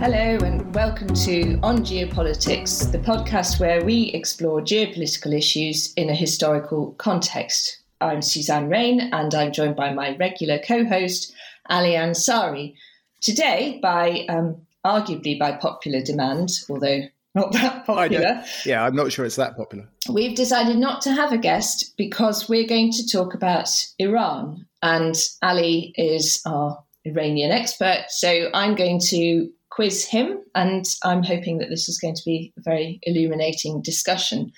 Hello and welcome to On Geopolitics, the podcast where we explore geopolitical issues in a historical context. I'm Suzanne Rain and I'm joined by my regular co-host, Ali Ansari. Today, by arguably by popular demand, although not that popular. Yeah, I'm not sure it's that popular. We've decided not to have a guest because we're going to talk about Iran, and Ali is our Iranian expert, so I'm going to quiz him, and I'm hoping that this is going to be a very illuminating discussion.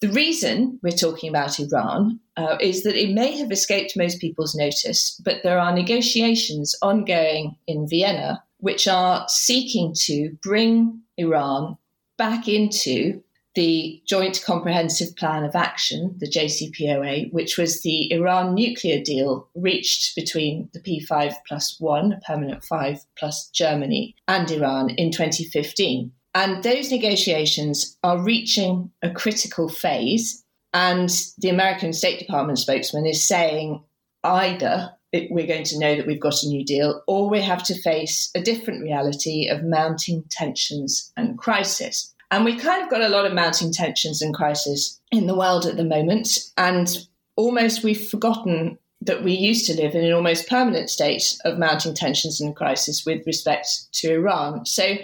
The reason we're talking about Iran is that it may have escaped most people's notice, but there are negotiations ongoing in Vienna which are seeking to bring Iran back into the Joint Comprehensive Plan of Action, the JCPOA, which was the Iran nuclear deal reached between the P5+1, Permanent 5 plus Germany, and Iran in 2015. And those negotiations are reaching a critical phase. And the American State Department spokesman is saying either we're going to know that we've got a new deal, or we have to face a different reality of mounting tensions and crisis. And we've kind of got a lot of mounting tensions and crisis in the world at the moment. And almost we've forgotten that we used to live in an almost permanent state of mounting tensions and crisis with respect to Iran. So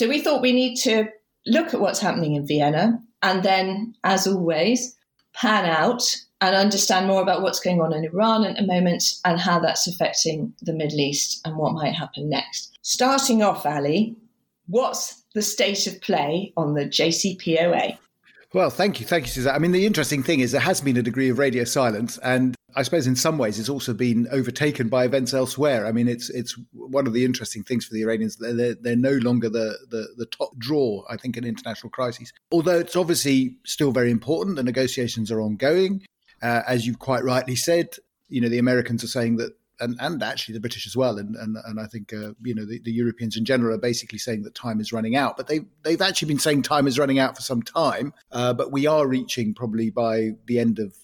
we thought we need to look at what's happening in Vienna and then, as always, pan out and understand more about what's going on in Iran at the moment and how that's affecting the Middle East and what might happen next. Starting off, Ali, what's the state of play on the JCPOA? Well, thank you, Suzanne. I mean, the interesting thing is there has been a degree of radio silence, and I suppose in some ways it's also been overtaken by events elsewhere. I mean, it's one of the interesting things for the Iranians. They're no longer the top draw, I think, in international crises. Although it's obviously still very important, the negotiations are ongoing. As you quite rightly said, you know, the Americans are saying that, and actually the British as well, and I think the Europeans in general are basically saying that time is running out. But they've actually been saying time is running out for some time. But we are reaching probably by the end of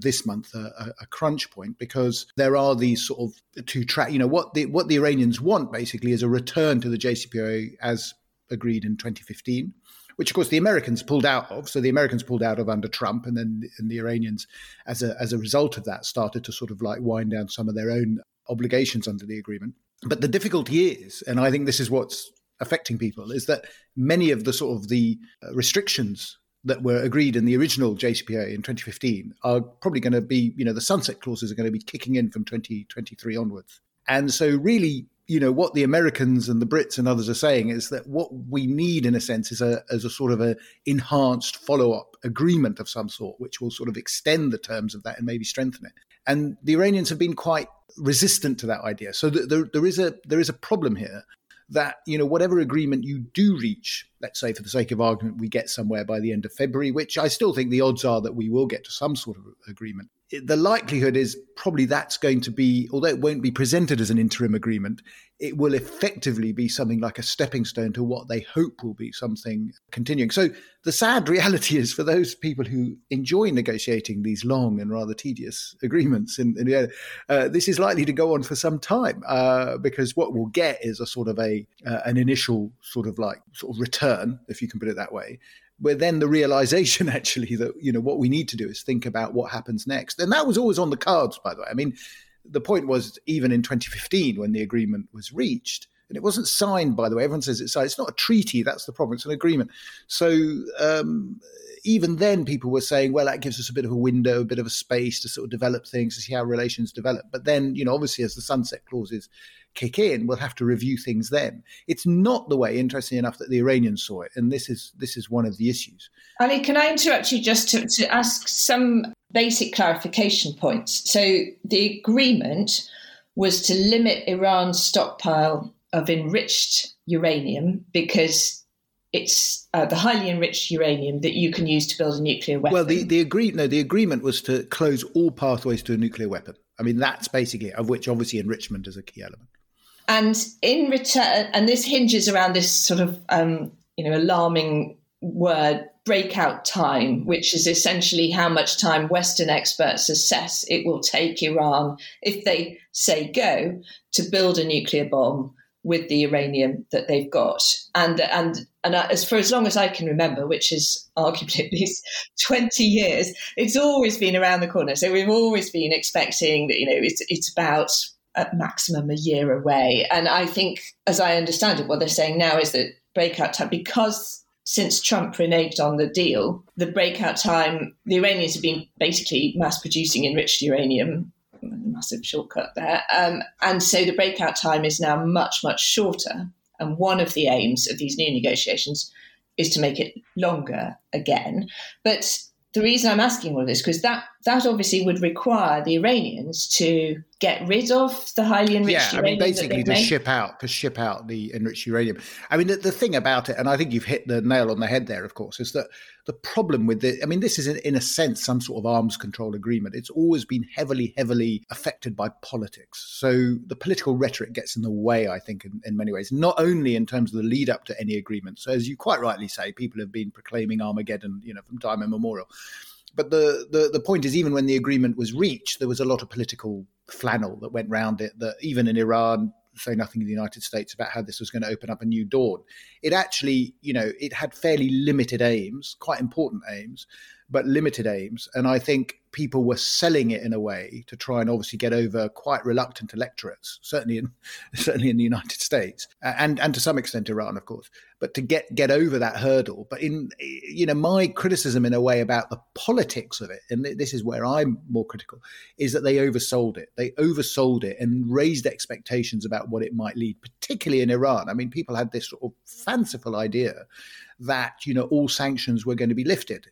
this month a crunch point, because there are these sort of two track. You know, what the Iranians want basically is a return to the JCPOA as agreed in 2015. Which, of course, the Americans pulled out of. So the Americans pulled out of under Trump, and then the Iranians, as a result of that, started to sort of like wind down some of their own obligations under the agreement. But the difficulty is, and I think this is what's affecting people, is that many of the sort of the restrictions that were agreed in the original JCPOA in 2015 are probably going to be, you know, the sunset clauses are going to be kicking in from 2023 onwards. And so really, you know, what the Americans and the Brits and others are saying is that what we need, in a sense, is a sort of a enhanced follow-up agreement of some sort, which will sort of extend the terms of that and maybe strengthen it. And the Iranians have been quite resistant to that idea. So there is a problem here that, you know, whatever agreement you do reach, let's say for the sake of argument, we get somewhere by the end of February, which I still think the odds are that we will get to some sort of agreement. The likelihood is probably that's going to be, although it won't be presented as an interim agreement, it will effectively be something like a stepping stone to what they hope will be something continuing. So the sad reality is, for those people who enjoy negotiating these long and rather tedious agreements, this is likely to go on for some time, because what we'll get is a sort of an initial sort of return, if you can put it that way. But then the realization actually that, you know, what we need to do is think about what happens next. And that was always on the cards, by the way. I mean, the point was, even in 2015, when the agreement was reached, and it wasn't signed, by the way, everyone says it's signed. It's not a treaty. That's the problem. It's an agreement. So even then people were saying, well, that gives us a bit of a window, a bit of a space to sort of develop things, to see how relations develop. But then, you know, obviously as the sunset clauses kick in, we'll have to review things then. It's not the way, interestingly enough, that the Iranians saw it. And this is one of the issues. Ali, can I interrupt you just to ask some basic clarification points? So the agreement was to limit Iran's stockpile of enriched uranium, because it's the highly enriched uranium that you can use to build a nuclear weapon. Well, the agreement was to close all pathways to a nuclear weapon. I mean, that's basically, of which obviously enrichment is a key element. And in return, and this hinges around this sort of alarming word, breakout time, which is essentially how much time Western experts assess it will take Iran, if they say go, to build a nuclear bomb with the uranium that they've got. And as for as long as I can remember, which is arguably at least 20 years, it's always been around the corner. So we've always been expecting that, you know, it's about at maximum a year away. And I think, as I understand it, what they're saying now is that breakout time, because since Trump reneged on the deal, the breakout time, the Iranians have been basically mass producing enriched uranium, massive shortcut there. And so the breakout time is now much, much shorter. And one of the aims of these new negotiations is to make it longer again. But the reason I'm asking all of this, because that obviously would require the Iranians to get rid of the highly enriched uranium. Yeah, I mean, basically to ship out the enriched uranium. I mean, the thing about it, and I think you've hit the nail on the head there, of course, is that the problem with the, I mean, this is in a sense some sort of arms control agreement. It's always been heavily, heavily affected by politics. So the political rhetoric gets in the way, I think, in many ways, not only in terms of the lead up to any agreement. So as you quite rightly say, people have been proclaiming Armageddon, you know, from time immemorial. But the point is, even when the agreement was reached, there was a lot of political flannel that went round it, that even in Iran, say nothing in the United States, about how this was going to open up a new dawn. It actually, you know, it had fairly limited aims, quite important aims, but limited aims. And I think people were selling it in a way to try and obviously get over quite reluctant electorates, certainly in the United States, and to some extent Iran, of course, but to get over that hurdle. But in, you know, my criticism in a way about the politics of it, and this is where I'm more critical, is that they oversold it. They oversold it and raised expectations about what it might lead, particularly in Iran. I mean, people had this sort of fanciful idea that, you know, all sanctions were going to be lifted.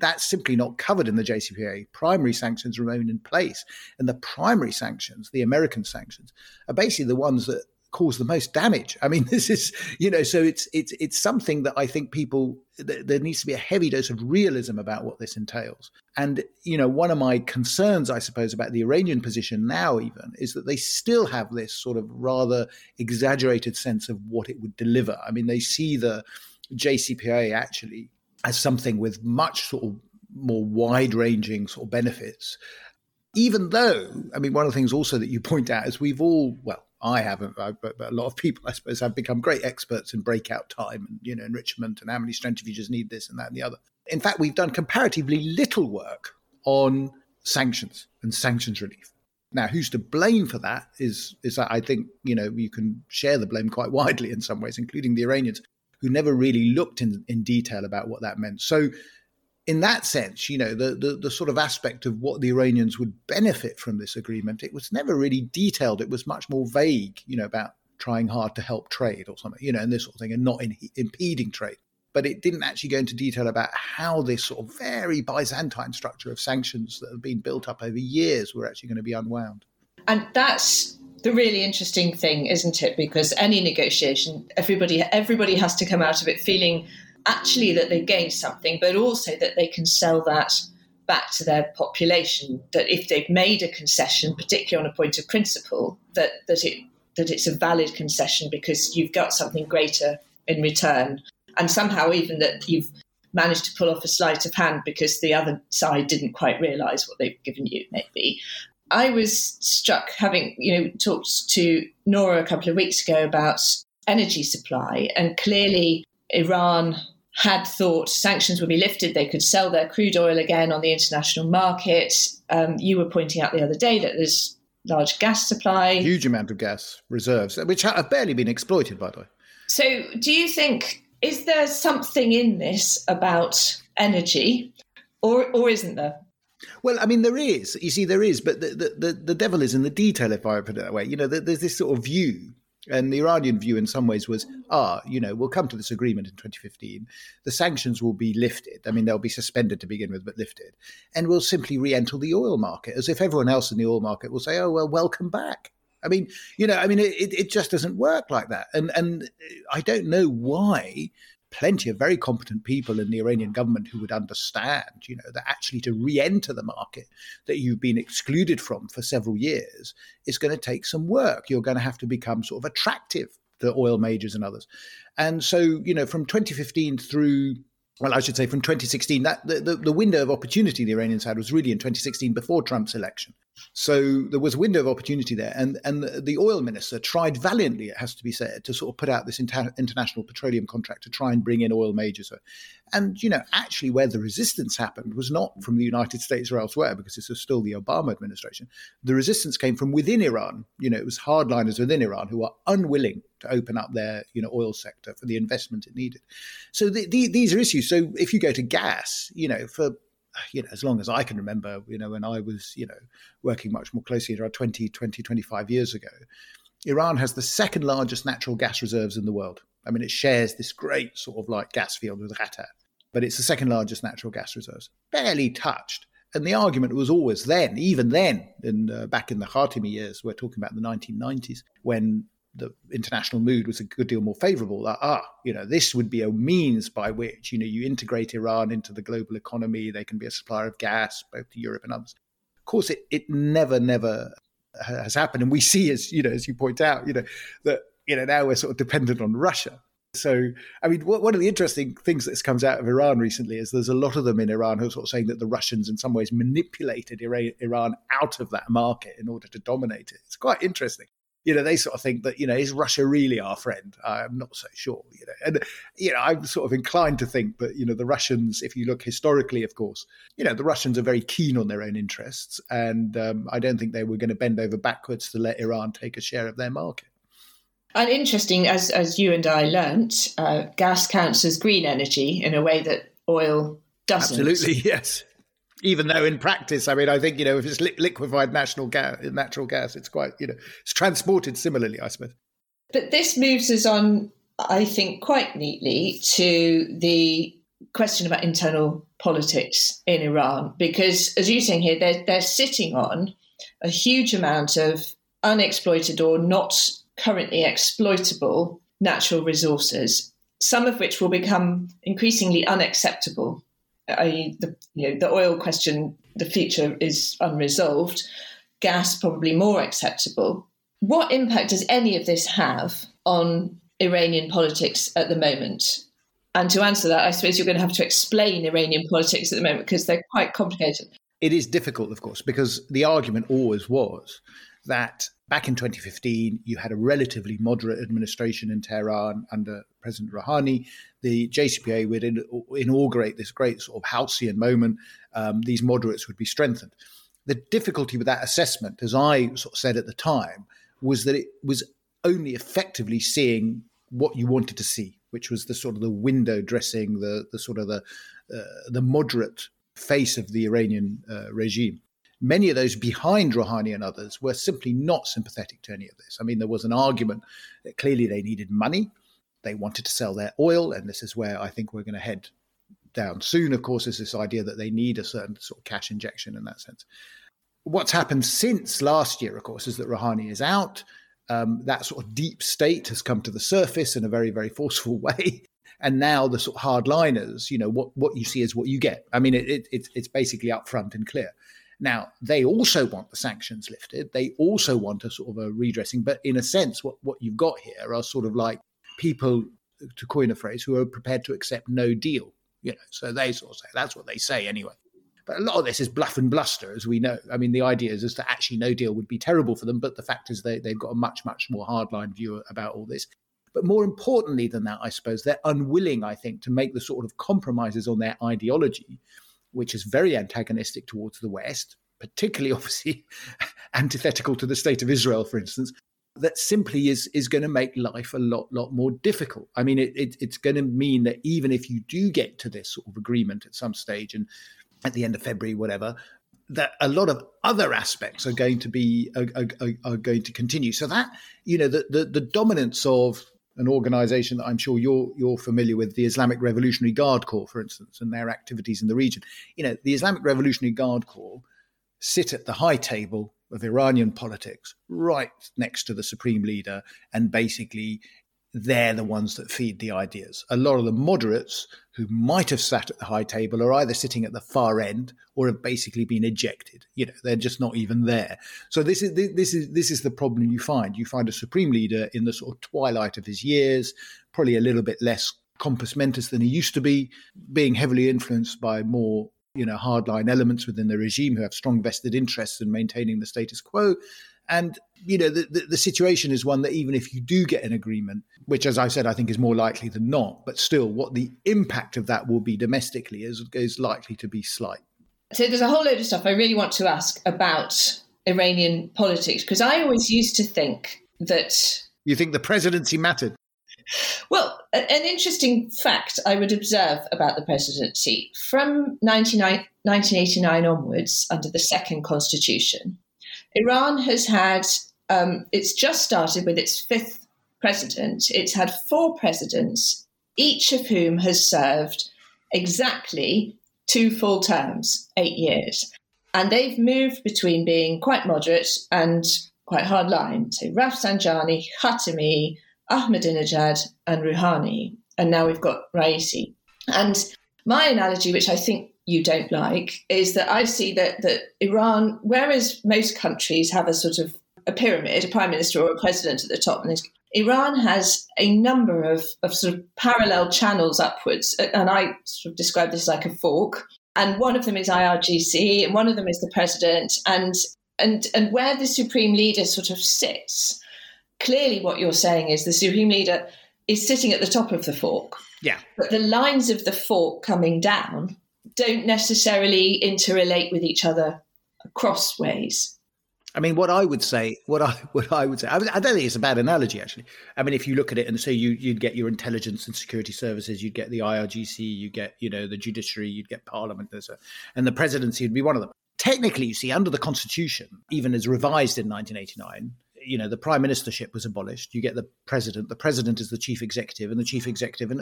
That's simply not covered in the JCPOA. Primary sanctions remain in place. And the primary sanctions, the American sanctions, are basically the ones that cause the most damage. I mean, this is, you know, so it's something that I think people, there needs to be a heavy dose of realism about what this entails. And, you know, one of my concerns, I suppose, about the Iranian position now even is that they still have this sort of rather exaggerated sense of what it would deliver. I mean, they see the JCPOA actually as something with much sort of more wide-ranging sort of benefits, even though, I mean, one of the things also that you point out is we've all, well, I haven't, but a lot of people, I suppose, have become great experts in breakout time and, you know, enrichment and how many centrifuges need this and that and the other. In fact, we've done comparatively little work on sanctions and sanctions relief. Now, who's to blame for that is that I think, you know, you can share the blame quite widely in some ways, including the Iranians, who never really looked in detail about what that meant. So in that sense, you know, the sort of aspect of what the Iranians would benefit from this agreement, it was never really detailed. It was much more vague, you know, about trying hard to help trade or something, you know, and this sort of thing, and not impeding trade. But it didn't actually go into detail about how this sort of very Byzantine structure of sanctions that have been built up over years were actually going to be unwound. And that's the really interesting thing, isn't it? Because any negotiation, everybody has to come out of it feeling actually that they've gained something, but also that they can sell that back to their population, that if they've made a concession, particularly on a point of principle, that it's a valid concession because you've got something greater in return. And somehow even that you've managed to pull off a sleight of hand because the other side didn't quite realise what they've given you, maybe. I was struck, having, you know, talked to Nora a couple of weeks ago about energy supply, and clearly Iran had thought sanctions would be lifted, they could sell their crude oil again on the international market. You were pointing out the other day that there's large gas supply. Huge amount of gas reserves, which have barely been exploited, by the way. So do you think, is there something in this about energy, or isn't there? Well, I mean, there is. You see, there is, but the devil is in the detail, if I put it that way. You know, there's this sort of view, and the Iranian view in some ways was, you know, we'll come to this agreement in 2015. The sanctions will be lifted. I mean, they'll be suspended to begin with, but lifted. And we'll simply re-enter the oil market, as if everyone else in the oil market will say, oh, well, welcome back. I mean, you know, I mean, it just doesn't work like that. And I don't know why. Plenty of very competent people in the Iranian government who would understand, you know, that actually to re-enter the market that you've been excluded from for several years is going to take some work. You're going to have to become sort of attractive to oil majors and others. And so, you know, from 2015 through, well, I should say from 2016, that the window of opportunity the Iranians had was really in 2016 before Trump's election. So there was a window of opportunity there. And the oil minister tried valiantly, it has to be said, to sort of put out this international petroleum contract to try and bring in oil majors. And, you know, actually where the resistance happened was not from the United States or elsewhere, because this was still the Obama administration. The resistance came from within Iran. You know, it was hardliners within Iran who are unwilling to open up their, you know, oil sector for the investment it needed. So these are issues. So if you go to gas, you know, for, you know, as long as I can remember, you know, when I was, you know, working much more closely around 25 years ago, Iran has the second largest natural gas reserves in the world. I mean, it shares this great sort of like gas field with Qatar, but it's the second largest natural gas reserves, barely touched. And the argument was always then, even then, and back in the Khatami years, we're talking about the 1990s, when the international mood was a good deal more favorable, that, you know, this would be a means by which, you know, you integrate Iran into the global economy. They can be a supplier of gas, both to Europe and others. Of course, it never has happened. And we see, as, you know, as you point out, you know, that, you know, now we're sort of dependent on Russia. So, I mean, one of the interesting things that's comes out of Iran recently is there's a lot of them in Iran who are sort of saying that the Russians in some ways manipulated Iran out of that market in order to dominate it. It's quite interesting. You know, they sort of think that, you know, is Russia really our friend? I'm not so sure, you know. And, you know, I'm sort of inclined to think that, you know, the Russians, if you look historically, of course, you know, the Russians are very keen on their own interests. And I don't think they were going to bend over backwards to let Iran take a share of their market. And interesting, as you and I learnt, gas counts as green energy in a way that oil doesn't. Absolutely, yes. Even though in practice, I mean, I think, you know, if it's liquefied natural gas, it's quite, you know, it's transported similarly, I suppose. But this moves us on, I think, quite neatly to the question about internal politics in Iran, because as you're saying here, they're sitting on a huge amount of unexploited or not currently exploitable natural resources, some of which will become increasingly unacceptable. I.e., the oil question, the future is unresolved, gas probably more acceptable. What impact does any of this have on Iranian politics at the moment? And to answer that, I suppose you're going to have to explain Iranian politics at the moment because they're quite complicated. It is difficult, of course, because the argument always was that back in 2015, you had a relatively moderate administration in Tehran under President Rouhani. The JCPOA would inaugurate this great sort of halcyon moment. These moderates would be strengthened. The difficulty with that assessment, as I sort of said at the time, was that it was only effectively seeing what you wanted to see, which was the sort of the window dressing, the sort of the moderate face of the Iranian regime. Many of those behind Rouhani and others were simply not sympathetic to any of this. I mean, there was an argument that clearly they needed money. They wanted to sell their oil. And this is where I think we're going to head down soon, of course, is this idea that they need a certain sort of cash injection in that sense. What's happened since last year, of course, is that Rouhani is out. That sort of deep state has come to the surface in a very, very forceful way. And now the sort of hardliners, you know, what you see is what you get. I mean, it's basically upfront and clear. Now, they also want the sanctions lifted. They also want a sort of a redressing. But in a sense, what you've got here are sort of like people, to coin a phrase, who are prepared to accept no deal. You know, so they sort of say, that's what they say anyway. But a lot of this is bluff and bluster, as we know. I mean, the idea is that actually no deal would be terrible for them. But the fact is they've got a much, much more hardline view about all this. But more importantly than that, I suppose, they're unwilling, I think, to make the sort of compromises on their ideology, which is very antagonistic towards the West, particularly, obviously, antithetical to the State of Israel, for instance, that simply is going to make life a lot more difficult. I mean, it's going to mean that even if you do get to this sort of agreement at some stage and at the end of February, whatever, that a lot of other aspects are going to be are going to continue. So that, you know, the dominance of an organization that I'm sure you're familiar with, the Islamic Revolutionary Guard Corps, for instance, and their activities in the region. You know, the Islamic Revolutionary Guard Corps sit at the high table of Iranian politics right next to the supreme leader, and basically they're the ones that feed the ideas. A lot of the moderates who might have sat at the high table are either sitting at the far end or have basically been ejected. You know, they're just not even there. So this is the problem you find. You find a supreme leader in the sort of twilight of his years, probably a little bit less compass mentis than he used to be, being heavily influenced by more hardline elements within the regime who have strong vested interests in maintaining the status quo. And, the situation is one that even if you do get an agreement, which, as I said, I think is more likely than not, but still what the impact of that will be domestically is likely to be slight. So there's a whole load of stuff I really want to ask about Iranian politics, because I always used to think that... You think the presidency mattered? Well, an interesting fact I would observe about the presidency, from 1989 onwards, under the second constitution, Iran has had, it's just started with its fifth president. It's had four presidents, each of whom has served exactly two full terms, 8 years. And they've moved between being quite moderate and quite hardline. So Rafsanjani, Khatami, Ahmadinejad and Rouhani. And now we've got Raisi. And my analogy, which I think you don't like, is that I see that Iran, whereas most countries have a sort of a pyramid, a prime minister or a president at the top, and Iran has a number of sort of parallel channels upwards. And I sort of describe this like a fork. And one of them is IRGC, and one of them is the president. And where the supreme leader sort of sits, clearly what you're saying is the supreme leader is sitting at the top of the fork. Yeah. But the lines of the fork coming down don't necessarily interrelate with each other across ways. I mean, what I would say, I don't think it's a bad analogy, actually. I mean, if you look at it and say you'd get your intelligence and security services, you'd get the IRGC, you get, the judiciary, you'd get parliament, and the presidency would be one of them. Technically, you see, under the constitution, even as revised in 1989, the prime ministership was abolished. You get the president. The president is the chief executive, and the chief executive and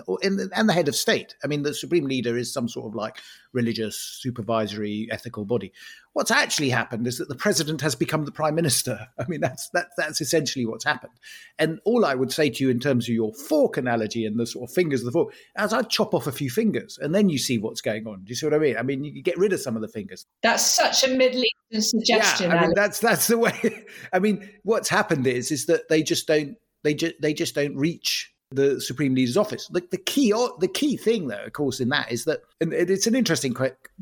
the head of state. I mean, the supreme leader is some sort of like religious, supervisory, ethical body. What's actually happened is that the president has become the prime minister. I mean, that's essentially what's happened. And all I would say to you in terms of your fork analogy and the sort of fingers of the fork, as I'd chop off a few fingers and then you see what's going on. Do you see what I mean? I mean, you get rid of some of the fingers. That's such a Middle Eastern suggestion. Yeah, I mean, that's the way. I mean, what's happened is that they just don't reach the supreme leader's office. The key thing, though, of course, in that is that, and it's an interesting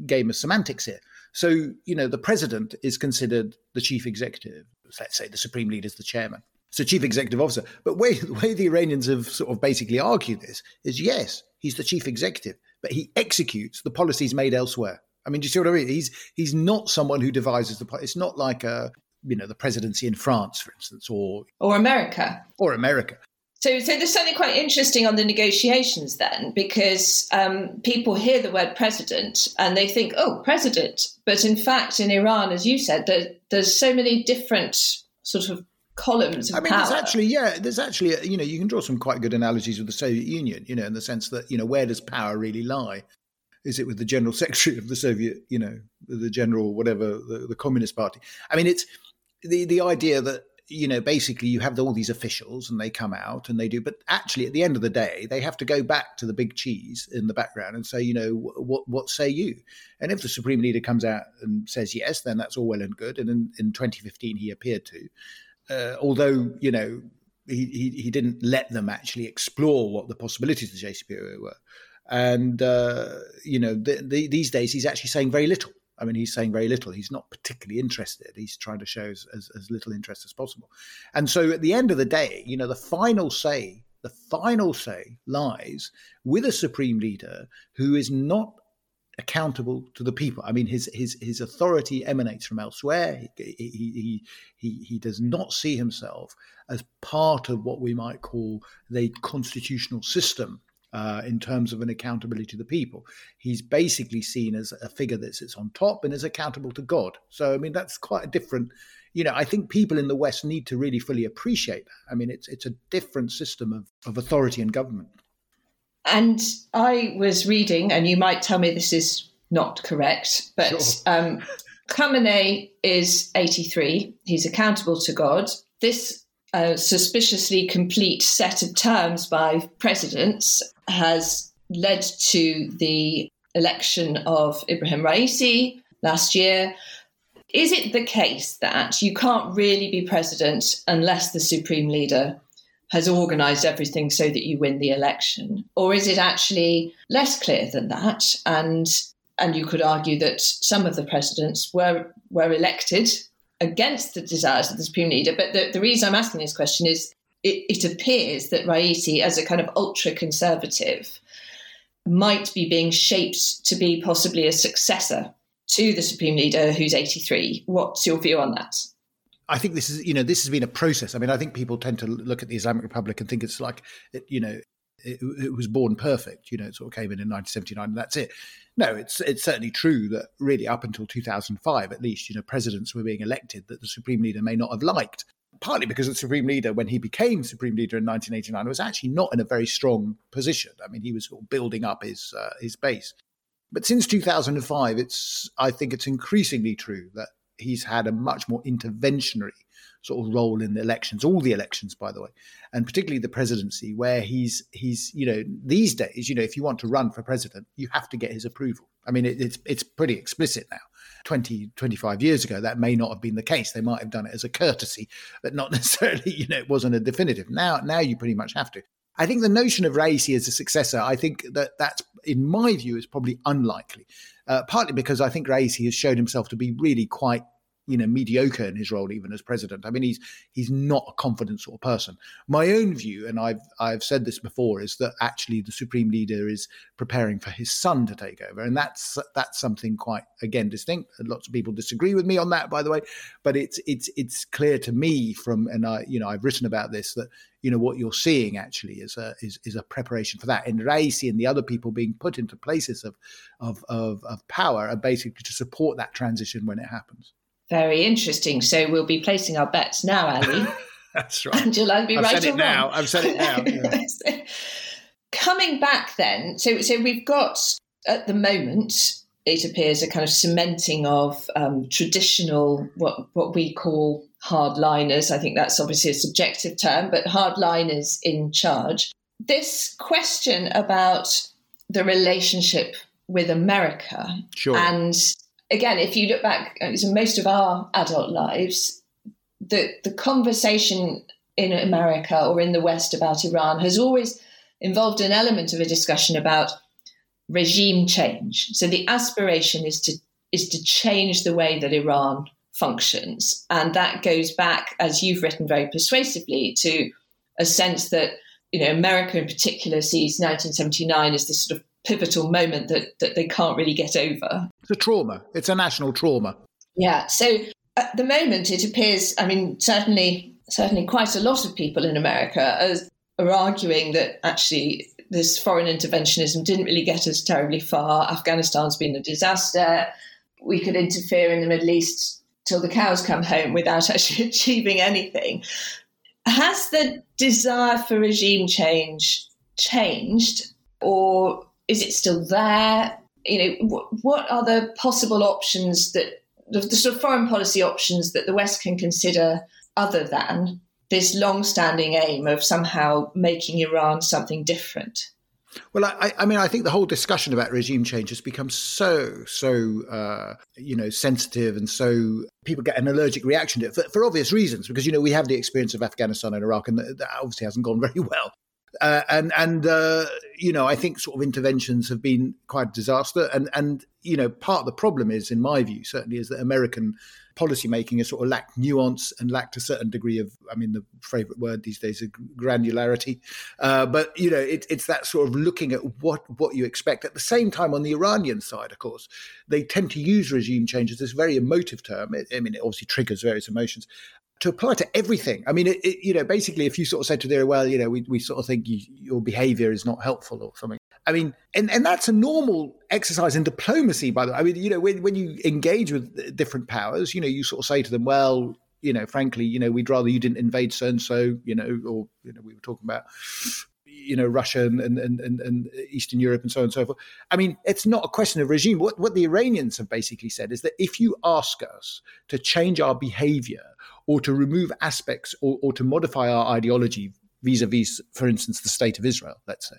game of semantics here. So, the president is considered the chief executive. Let's say the supreme leader is the chairman. So chief executive officer. But the way the Iranians have sort of basically argued this is, yes, he's the chief executive, but he executes the policies made elsewhere. I mean, do you see what I mean? He's not someone who devises the policy. It's not like the presidency in France, for instance, or America. Or America. So there's something quite interesting on the negotiations then, because people hear the word president and they think, oh, president. But in fact, in Iran, as you said, there's so many different sort of columns of power. There's actually, you can draw some quite good analogies with the Soviet Union, in the sense that, where does power really lie? Is it with the general secretary of the Soviet, the general, whatever, the Communist Party? I mean, it's the idea that, basically you have all these officials and they come out and they do, but actually at the end of the day, they have to go back to the big cheese in the background and say, what say you? And if the supreme leader comes out and says yes, then that's all well and good. And in 2015, he appeared to, although, he didn't let them actually explore what the possibilities of the JCPOA were. And, these days he's actually saying very little. I mean, he's saying very little. He's not particularly interested. He's trying to show as little interest as possible. And so at the end of the day, the final say lies with a supreme leader who is not accountable to the people. I mean, his authority emanates from elsewhere. He does not see himself as part of what we might call the constitutional system. In terms of an accountability to the people, he's basically seen as a figure that sits on top and is accountable to God. So, I mean, that's quite a different, I think people in the West need to really fully appreciate that. I mean, it's a different system of authority and government. And I was reading, and you might tell me this is not correct, but sure. Khamenei is 83. He's accountable to God. This suspiciously complete set of terms by presidents has led to the election of Ibrahim Raisi last year. Is it the case that you can't really be president unless the supreme leader has organised everything so that you win the election? Or is it actually less clear than that? And And you could argue that some of the presidents were elected against the desires of the supreme leader. But the reason I'm asking this question is it appears that Raisi, as a kind of ultra-conservative, might be being shaped to be possibly a successor to the supreme leader, who's 83. What's your view on that? I think this is, this has been a process. I mean, I think people tend to look at the Islamic Republic and think it's like, it was born perfect, it sort of came in 1979 and that's it. No, it's certainly true that really up until 2005, at least, presidents were being elected that the supreme leader may not have liked, partly because the supreme leader, when he became supreme leader in 1989, was actually not in a very strong position. I mean, he was sort of building up his base. But since 2005, I think it's increasingly true that he's had a much more interventionary sort of role in the elections, all the elections, by the way, and particularly the presidency, where he's these days, if you want to run for president, you have to get his approval. I mean, it's pretty explicit now. 20, 25 years ago, that may not have been the case. They might have done it as a courtesy, but not necessarily, it wasn't a definitive. Now you pretty much have to. I think the notion of Raisi as a successor, I think that's, in my view, is probably unlikely, partly because I think Raisi has shown himself to be really quite, mediocre in his role, even as president. I mean, he's not a confident sort of person. My own view, and I've said this before, is that actually the supreme leader is preparing for his son to take over. And that's something quite, again, distinct. Lots of people disagree with me on that, by the way. But it's clear to me from, and I've written about this, that, what you're seeing actually is a preparation for that. And Raisi and the other people being put into places of power are basically to support that transition when it happens. Very interesting. So we'll be placing our bets now, Ali. That's right. And you'll either be right or wrong. I've said it now. Yeah. So, coming back then, so we've got, at the moment, it appears a kind of cementing of traditional, what we call hardliners. I think that's obviously a subjective term, but hardliners in charge. This question about the relationship with America, sure, and again, if you look back to most of our adult lives, the conversation in America or in the West about Iran has always involved an element of a discussion about regime change. So the aspiration is to change the way that Iran functions. And that goes back, as you've written very persuasively, to a sense that, America in particular sees 1979 as this sort of pivotal moment that they can't really get over. It's a trauma. It's a national trauma. Yeah. So at the moment, it appears, I mean, certainly quite a lot of people in America are arguing that actually this foreign interventionism didn't really get us terribly far. Afghanistan's been a disaster. We could interfere in the Middle East till the cows come home without actually achieving anything. Has the desire for regime change changed, or is it still there? What are the possible options that the sort of foreign policy options that the West can consider other than this long-standing aim of somehow making Iran something different? Well, I mean, I think the whole discussion about regime change has become so sensitive, and so people get an allergic reaction to it for obvious reasons, because, we have the experience of Afghanistan and Iraq, and that obviously hasn't gone very well. I think sort of interventions have been quite a disaster. And part of the problem is, in my view, certainly, is that American policymaking has sort of lacked nuance and lacked a certain degree of, I mean, the favourite word these days is granularity. But, it's that sort of looking at what you expect. At the same time, on the Iranian side, of course, they tend to use regime change as this very emotive term. It obviously triggers various emotions, to apply to everything. I mean, basically, if you sort of said to them, well, we sort of think your behaviour is not helpful or something. I mean, and that's a normal exercise in diplomacy, by the way. I mean, when you engage with different powers, you sort of say to them, well, frankly, we'd rather you didn't invade so-and-so, or, we were talking about, Russia and Eastern Europe and so on and so forth. I mean, it's not a question of regime. What the Iranians have basically said is that if you ask us to change our behaviour or to remove aspects or to modify our ideology vis-a-vis, for instance, the state of Israel, let's say,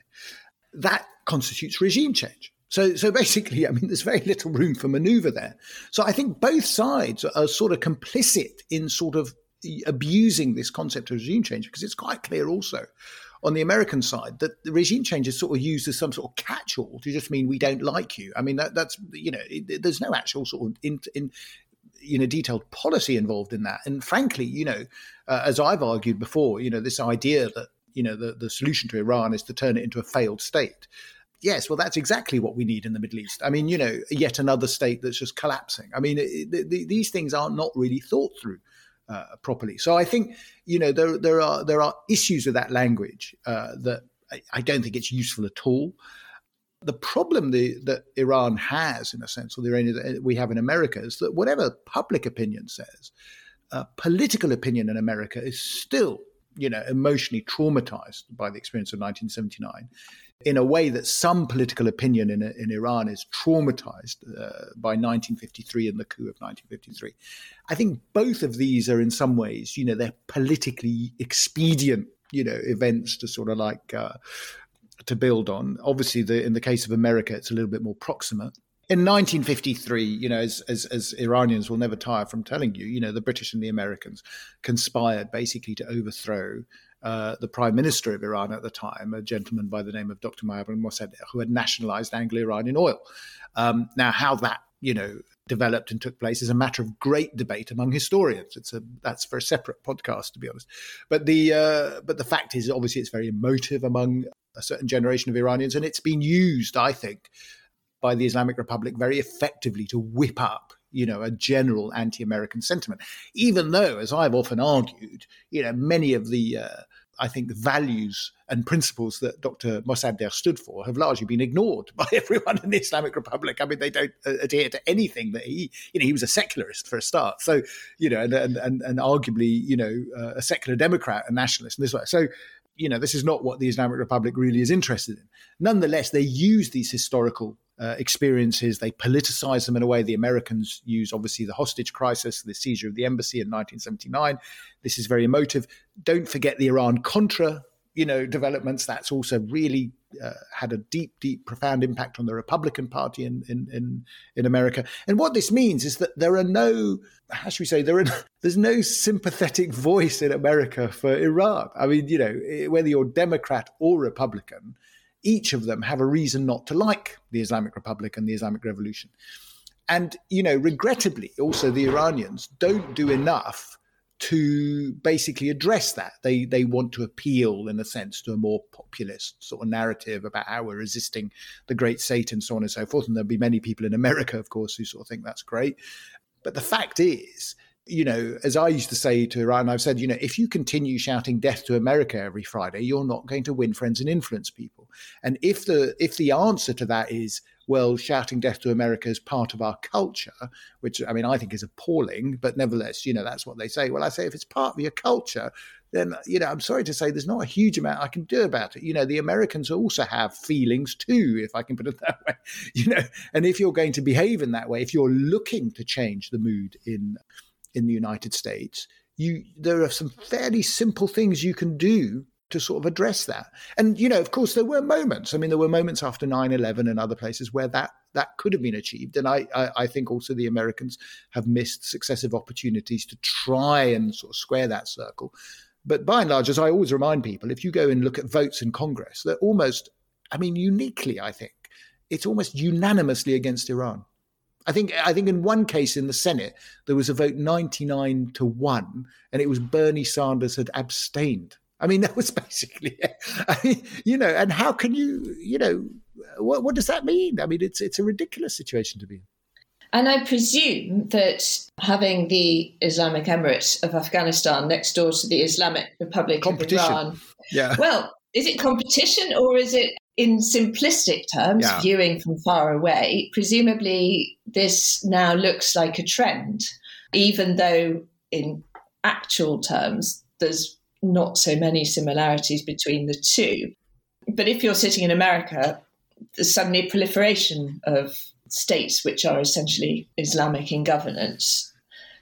that constitutes regime change. So basically, I mean, there's very little room for manoeuvre there. So I think both sides are sort of complicit in sort of abusing this concept of regime change, because it's quite clear also on the American side that the regime change is sort of used as some sort of catch-all to just mean we don't like you. I mean, that's, you know, there's no actual sort of detailed policy involved in that. And frankly, you know, as I've argued before, you know, this idea that, you know, the solution to Iran is to turn it into a failed state. Yes, well, that's exactly what we need in the Middle East. I mean, you know, yet another state that's just collapsing. I mean, these things are not really thought through properly. So I think, you know, there are issues with that language that I don't think it's useful at all. The problem that Iran has, in a sense, or the Iranians we have in America, is that whatever public opinion says, political opinion in America is still, you know, emotionally traumatized by the experience of 1979, in a way that some political opinion in Iran is traumatized by 1953 and the coup of 1953. I think both of these are in some ways, you know, they're politically expedient, you know, events to sort of like to build on. Obviously, in the case of America, it's a little bit more proximate. In 1953, you know, as Iranians will never tire from telling you, you know, the British and the Americans conspired basically to overthrow the prime minister of Iran at the time, a gentleman by the name of Dr. Abraham Mossadegh, who had nationalized Anglo-Iranian oil. Now, how that, you know, developed and took place is a matter of great debate among historians. That's for a separate podcast, to be honest. But the fact is, obviously, it's very emotive among a certain generation of Iranians, and it's been used, I think, by the Islamic Republic very effectively to whip up, you know, a general anti-American sentiment, even though, as I've often argued, you know, many of the, I think, values and principles that Dr. Mossadegh stood for have largely been ignored by everyone in the Islamic Republic. I mean, they don't adhere to anything that he was a secularist for a start. So, you know, and arguably, you know, a secular Democrat, a nationalist, and this way. So, you know, this is not what the Islamic Republic really is interested in. Nonetheless, they use these historical experiences. They politicize them in a way. The Americans use, obviously, the hostage crisis, the seizure of the embassy in 1979. This is very emotive. Don't forget the Iran-Contra, you know, developments. That's also really had a deep, deep, profound impact on the Republican Party in America. And what this means is that there are no, how should we say, there's no sympathetic voice in America for Iran. I mean, you know, whether you're Democrat or Republican, each of them have a reason not to like the Islamic Republic and the Islamic Revolution. And, you know, regrettably, also the Iranians don't do enough to basically address that. They want to appeal, in a sense, to a more populist sort of narrative about how we're resisting the great Satan, so on and so forth. And there'll be many people in America, of course, who sort of think that's great. But the fact is, you know, as I used to say to Iran, I've said, you know, if you continue shouting death to America every Friday, you're not going to win friends and influence people. And if the answer to that is, well, shouting death to America is part of our culture, which, I mean, I think is appalling, but nevertheless, you know, that's what they say. Well, I say, if it's part of your culture, then, you know, I'm sorry to say there's not a huge amount I can do about it. You know, the Americans also have feelings too, if I can put it that way, you know, and if you're going to behave in that way, if you're looking to change the mood in the United States, there are some fairly simple things you can do to sort of address that. And, you know, of course, there were moments. I mean, there were moments after 9/11 and other places where that could have been achieved. And I think also the Americans have missed successive opportunities to try and sort of square that circle. But by and large, as I always remind people, if you go and look at votes in Congress, they're almost, I mean, uniquely, I think, it's almost unanimously against Iran. I think in one case in the Senate, there was a vote 99-1, and it was Bernie Sanders had abstained. I mean, that was basically it. I mean, you know, and how can you, you know, what does that mean? I mean, it's a ridiculous situation to be in. And I presume that having the Islamic Emirate of Afghanistan next door to the Islamic Republic of Iran. Yeah. Well, is it competition or is it, in simplistic terms, yeah, viewing from far away? Presumably this now looks like a trend, even though in actual terms there's not so many similarities between the two. But if you're sitting in America, there's suddenly a proliferation of states which are essentially Islamic in governance.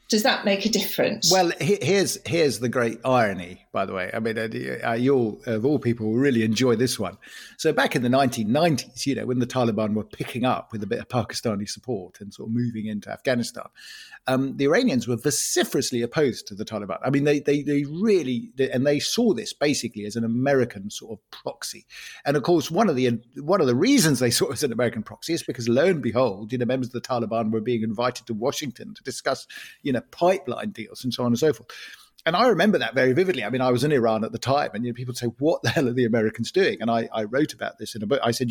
Does that make a difference? Well, here's the great irony, by the way. I mean, you'll, of all people, will really enjoy this one. So back in the 1990s, you know, when the Taliban were picking up with a bit of Pakistani support and sort of moving into Afghanistan, the Iranians were vociferously opposed to the Taliban. I mean, they really saw this basically as an American sort of proxy. And of course, one of the reasons they saw it as an American proxy is because, lo and behold, members of the Taliban were being invited to Washington to discuss, pipeline deals and so on and so forth. And I remember that very vividly. I mean, I was in Iran at the time, and people say, "What the hell are the Americans doing?" And I wrote about this in a book. I said,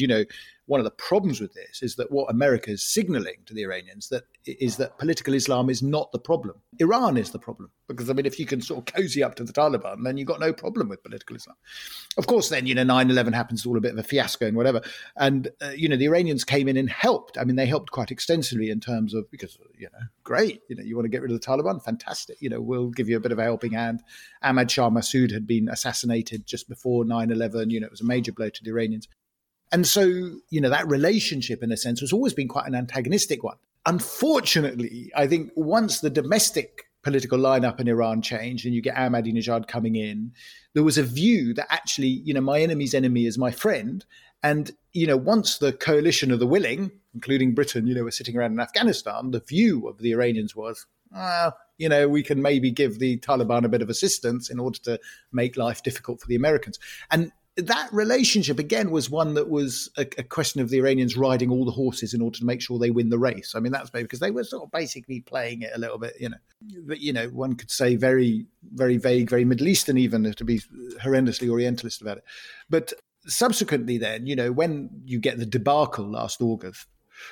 one of the problems with this is that what America is signaling to the Iranians is that political Islam is not the problem. Iran is the problem. Because, if you can sort of cozy up to the Taliban, then you've got no problem with political Islam. Of course, then, 9/11 happens, it's all a bit of a fiasco and whatever. And, the Iranians came in and helped. I mean, they helped quite extensively in terms of, because, great, you want to get rid of the Taliban? Fantastic. We'll give you a bit of a helping hand. Ahmad Shah Massoud had been assassinated just before 9/11. It was a major blow to the Iranians. And so, that relationship, in a sense, has always been quite an antagonistic one. Unfortunately, I think once the domestic political lineup in Iran changed and you get Ahmadinejad coming in, there was a view that actually, my enemy's enemy is my friend. And, once the coalition of the willing, including Britain, were sitting around in Afghanistan, the view of the Iranians was, we can maybe give the Taliban a bit of assistance in order to make life difficult for the Americans. And that relationship, again, was one that was a question of the Iranians riding all the horses in order to make sure they win the race. I mean, that's maybe because they were sort of basically playing it a little bit, But, one could say very, very vague, very Middle Eastern even, to be horrendously Orientalist about it. But subsequently then, when you get the debacle last August,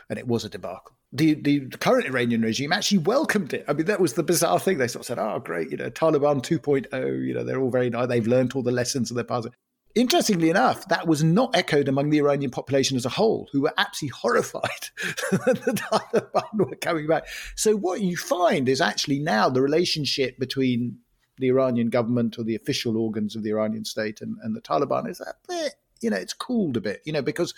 and it was a debacle, the current Iranian regime actually welcomed it. I mean, that was the bizarre thing. They sort of said, oh, great, Taliban 2.0, they're all very nice. They've learned all the lessons of their past. Interestingly enough, that was not echoed among the Iranian population as a whole, who were absolutely horrified that the Taliban were coming back. So what you find is actually now the relationship between the Iranian government or the official organs of the Iranian state and the Taliban is a bit, it's cooled a bit, because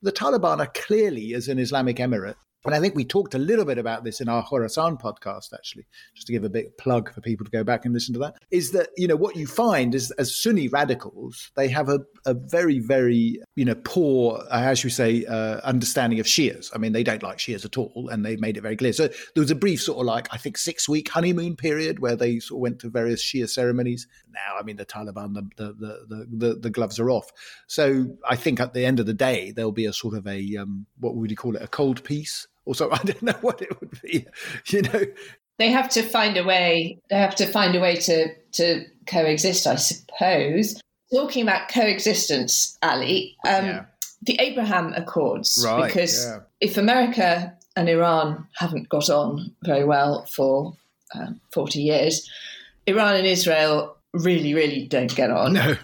the Taliban are clearly as an Islamic emirate. And I think we talked a little bit about this in our Khorasan podcast, actually, just to give a bit of plug for people to go back and listen to that, is that, what you find is as Sunni radicals, they have a very, very, poor, how should we say, understanding of Shias. I mean, they don't like Shias at all, and they made it very clear. So there was a brief sort of I think 6-week honeymoon period where they sort of went to various Shia ceremonies. Now, the Taliban, the gloves are off. So I think at the end of the day, there'll be a sort of a, what would you call it, a cold peace? Also, I don't know what it would be, They have to find a way. They have to find a way to coexist, I suppose. Talking about coexistence, Ali, the Abraham Accords, right, because if America and Iran haven't got on very well for 40 years, Iran and Israel really, really don't get on. No.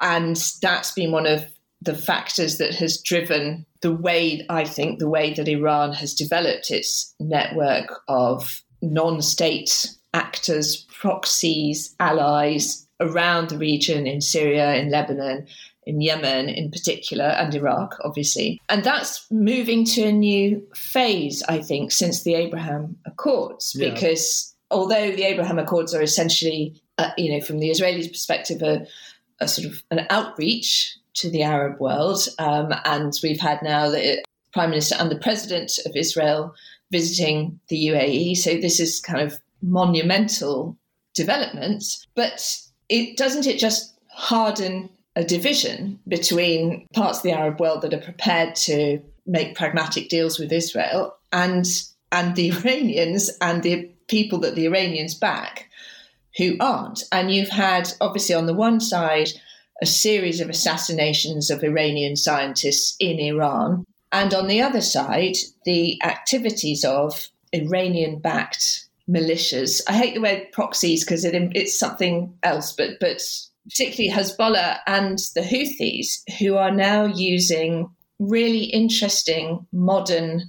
And that's been one of the factors that has driven the way that Iran has developed its network of non-state actors, proxies, allies around the region, in Syria, in Lebanon, in Yemen in particular, and Iraq, obviously. And that's moving to a new phase, I think, since the Abraham Accords, because although the Abraham Accords are essentially, from the Israelis' perspective, a sort of an outreach to the Arab world. And we've had now the Prime Minister and the President of Israel visiting the UAE. So this is kind of monumental development. But doesn't it just harden a division between parts of the Arab world that are prepared to make pragmatic deals with Israel and the Iranians and the people that the Iranians back who aren't? And you've had, obviously, on the one side, a series of assassinations of Iranian scientists in Iran. And on the other side, the activities of Iranian-backed militias. I hate the word proxies because it's something else, but particularly Hezbollah and the Houthis, who are now using really interesting, modern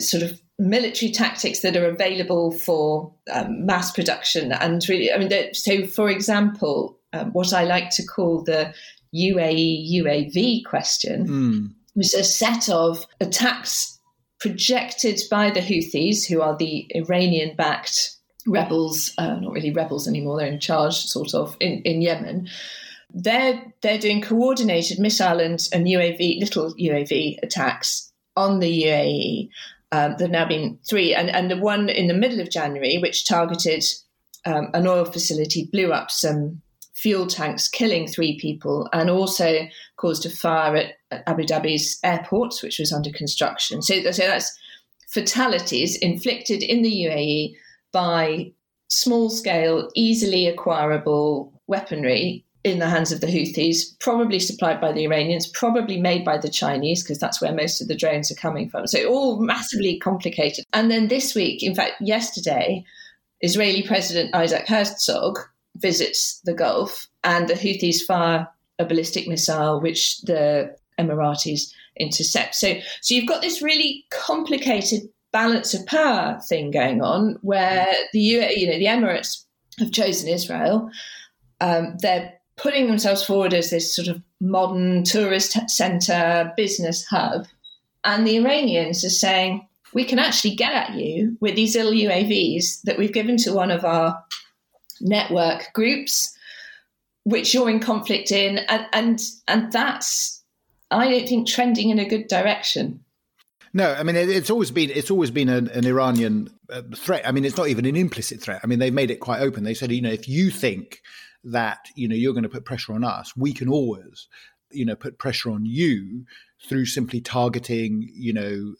sort of military tactics that are available for mass production. And really, so for example, what I like to call the UAE UAV question was a set of attacks projected by the Houthis, who are the Iranian-backed rebels, not really rebels anymore, they're in charge, sort of, in Yemen. They're doing coordinated missile and UAV, little UAV attacks on the UAE. There have now been three, and the one in the middle of January, which targeted an oil facility, blew up some fuel tanks, killing three people, and also caused a fire at Abu Dhabi's airport, which was under construction. So that's fatalities inflicted in the UAE by small-scale, easily acquirable weaponry in the hands of the Houthis, probably supplied by the Iranians, probably made by the Chinese, because that's where most of the drones are coming from. So all massively complicated. And then this week, in fact, yesterday, Israeli President Isaac Herzog visits the Gulf, and the Houthis fire a ballistic missile, which the Emiratis intercept. So you've got this really complicated balance of power thing going on, where the Emirates have chosen Israel. They're putting themselves forward as this sort of modern tourist centre, business hub. And the Iranians are saying, we can actually get at you with these little UAVs that we've given to one of our network groups, which you're in conflict in. And that's, I don't think, trending in a good direction. No, I mean, it's always been an Iranian threat. I mean, it's not even an implicit threat. I mean, they've made it quite open. They said, if you think that, you're going to put pressure on us, we can always, put pressure on you through simply targeting,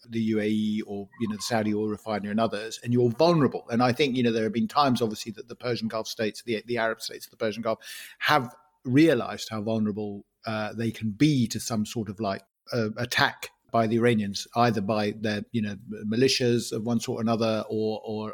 the UAE or, the Saudi oil refinery and others, and you're vulnerable. And I think, there have been times, obviously, that the Persian Gulf states, the Arab states of the Persian Gulf, have realized how vulnerable they can be to some sort of attack by the Iranians, either by their militias of one sort or another, or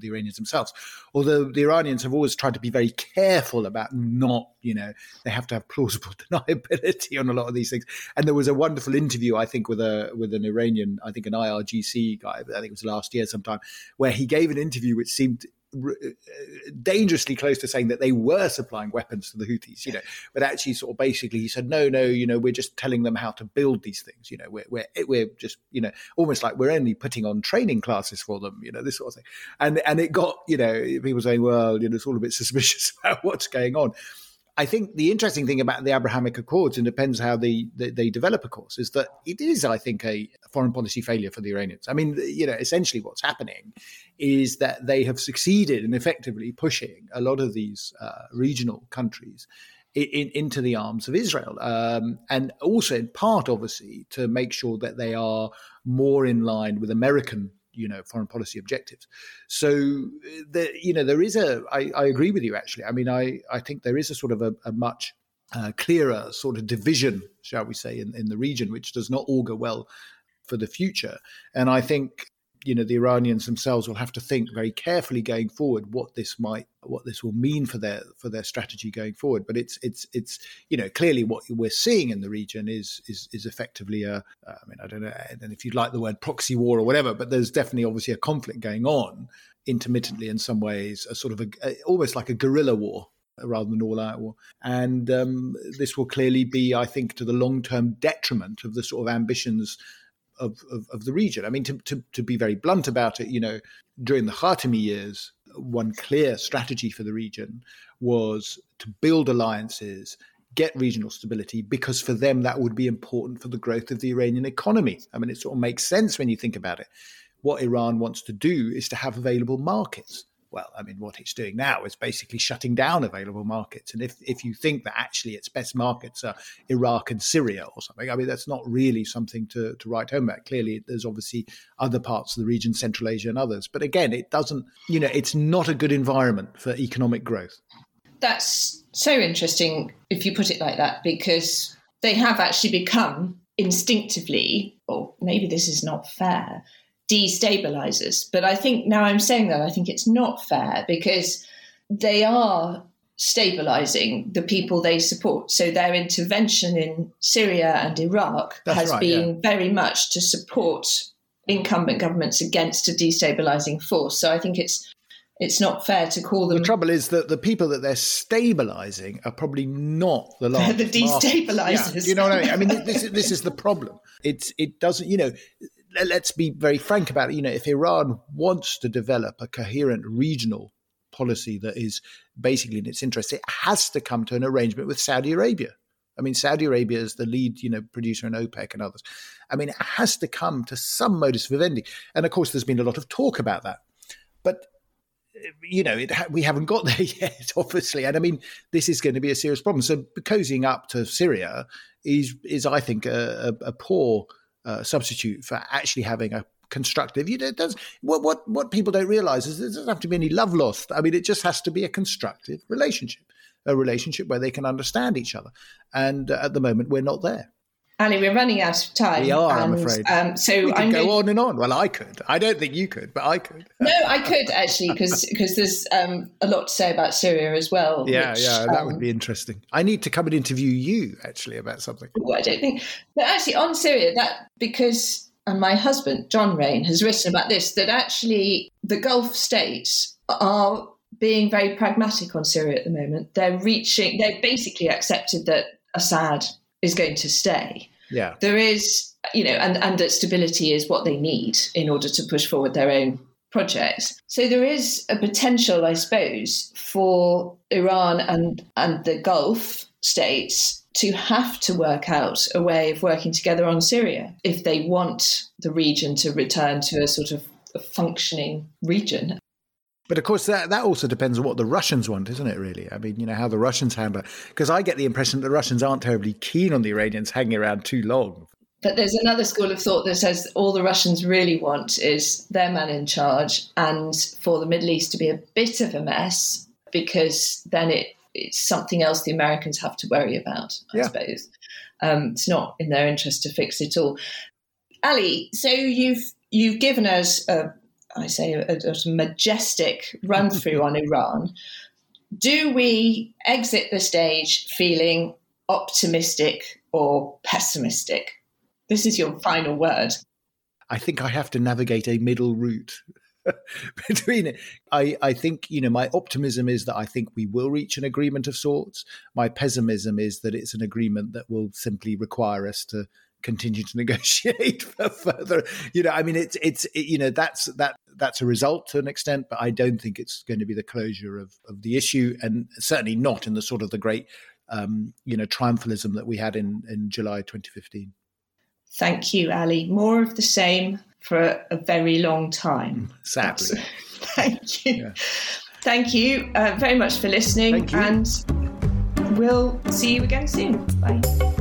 the Iranians themselves. Although the Iranians have always tried to be very careful about not, they have to have plausible deniability on a lot of these things. And there was a wonderful interview, I think, with an Iranian, I think an IRGC guy, I think it was last year sometime, where he gave an interview which seemed dangerously close to saying that they were supplying weapons to the Houthis, but actually sort of basically he said, no, we're just telling them how to build these things, we're just, almost like we're only putting on training classes for them, this sort of thing. And it got, people saying, well, it's all a bit suspicious about what's going on. I think the interesting thing about the Abrahamic Accords, and depends how they develop, of course, is that it is, I think, a foreign policy failure for the Iranians. I mean, essentially what's happening is that they have succeeded in effectively pushing a lot of these regional countries into the arms of Israel. And also in part, obviously, to make sure that they are more in line with American foreign policy objectives. So, there is I agree with you, actually. I mean, I think there is a sort of a much clearer sort of division, shall we say, in the region, which does not augur well for the future. And I think, the Iranians themselves will have to think very carefully going forward what this will mean for their strategy going forward. But it's clearly what we're seeing in the region is effectively I don't know, and if you'd like the word proxy war or whatever, but there's definitely obviously a conflict going on intermittently in some ways, a sort of almost like a guerrilla war rather than all-out war. And this will clearly be, I think, to the long-term detriment of the sort of ambitions of the region. I mean, to be very blunt about it, during the Khatami years, one clear strategy for the region was to build alliances, get regional stability, because for them that would be important for the growth of the Iranian economy. I mean, it sort of makes sense when you think about it. What Iran wants to do is to have available markets. Well, I mean, what it's doing now is basically shutting down available markets. And if you think that actually its best markets are Iraq and Syria or something, I mean, that's not really something to write home about. Clearly, there's obviously other parts of the region, Central Asia and others. But again, it doesn't, it's not a good environment for economic growth. That's so interesting if you put it like that, because they have actually become instinctively, or maybe this is not fair, destabilizers. But I think now I'm saying that, I think it's not fair, because they are stabilizing the people they support. So their intervention in Syria and Iraq has been very much to support incumbent governments against a destabilizing force. So I think it's not fair to call them. The trouble is that the people that they're stabilizing are probably not the largest. They're the destabilizers. Yeah, you know what I mean? I mean, this is the problem. It doesn't, let's be very frank about it. If Iran wants to develop a coherent regional policy that is basically in its interest, it has to come to an arrangement with Saudi Arabia. I mean, Saudi Arabia is the lead, producer in OPEC and others. I mean, it has to come to some modus vivendi. And of course, there's been a lot of talk about that. But, we haven't got there yet, obviously. And I mean, this is going to be a serious problem. So cozying up to Syria is I think, a poor substitute for actually having a constructive. It does what people don't realize is there doesn't have to be any love lost. I mean, it just has to be a constructive relationship. A relationship where they can understand each other. And at the moment, we're not there. Ali, we're running out of time. We are, I'm afraid. So we could go on and on. Well, I could. I don't think you could, but I could. No, I could, actually, because there's a lot to say about Syria as well. Yeah, that would be interesting. I need to come and interview you, actually, about something. Well, I don't think... But actually, on Syria, because my husband, John Rain, has written about this, that actually the Gulf states are... being very pragmatic on Syria at the moment. They've basically accepted that Assad is going to stay. Yeah. There is, and that stability is what they need in order to push forward their own projects. So there is a potential, I suppose, for Iran and the Gulf states to have to work out a way of working together on Syria if they want the region to return to a sort of a functioning region. But of course, that also depends on what the Russians want, isn't it, really? I mean, how the Russians handle it. Because I get the impression that the Russians aren't terribly keen on the Iranians hanging around too long. But there's another school of thought that says all the Russians really want is their man in charge and for the Middle East to be a bit of a mess, because then it's something else the Americans have to worry about, I suppose. It's not in their interest to fix it all. Ali, so you've given us a majestic run through on Iran. Do we exit the stage feeling optimistic or pessimistic? This is your final word. I think I have to navigate a middle route between it. I think, my optimism is that I think we will reach an agreement of sorts. My pessimism is that it's an agreement that will simply require us to continue to negotiate for further. That's a result to an extent, but I don't think it's going to be the closure of the issue, and certainly not in the sort of the great triumphalism that we had in July 2015. Thank you, Ali. More of the same for a very long time, sadly. Thank you. Yeah. Thank you very much for listening, and we'll see you again soon. Bye.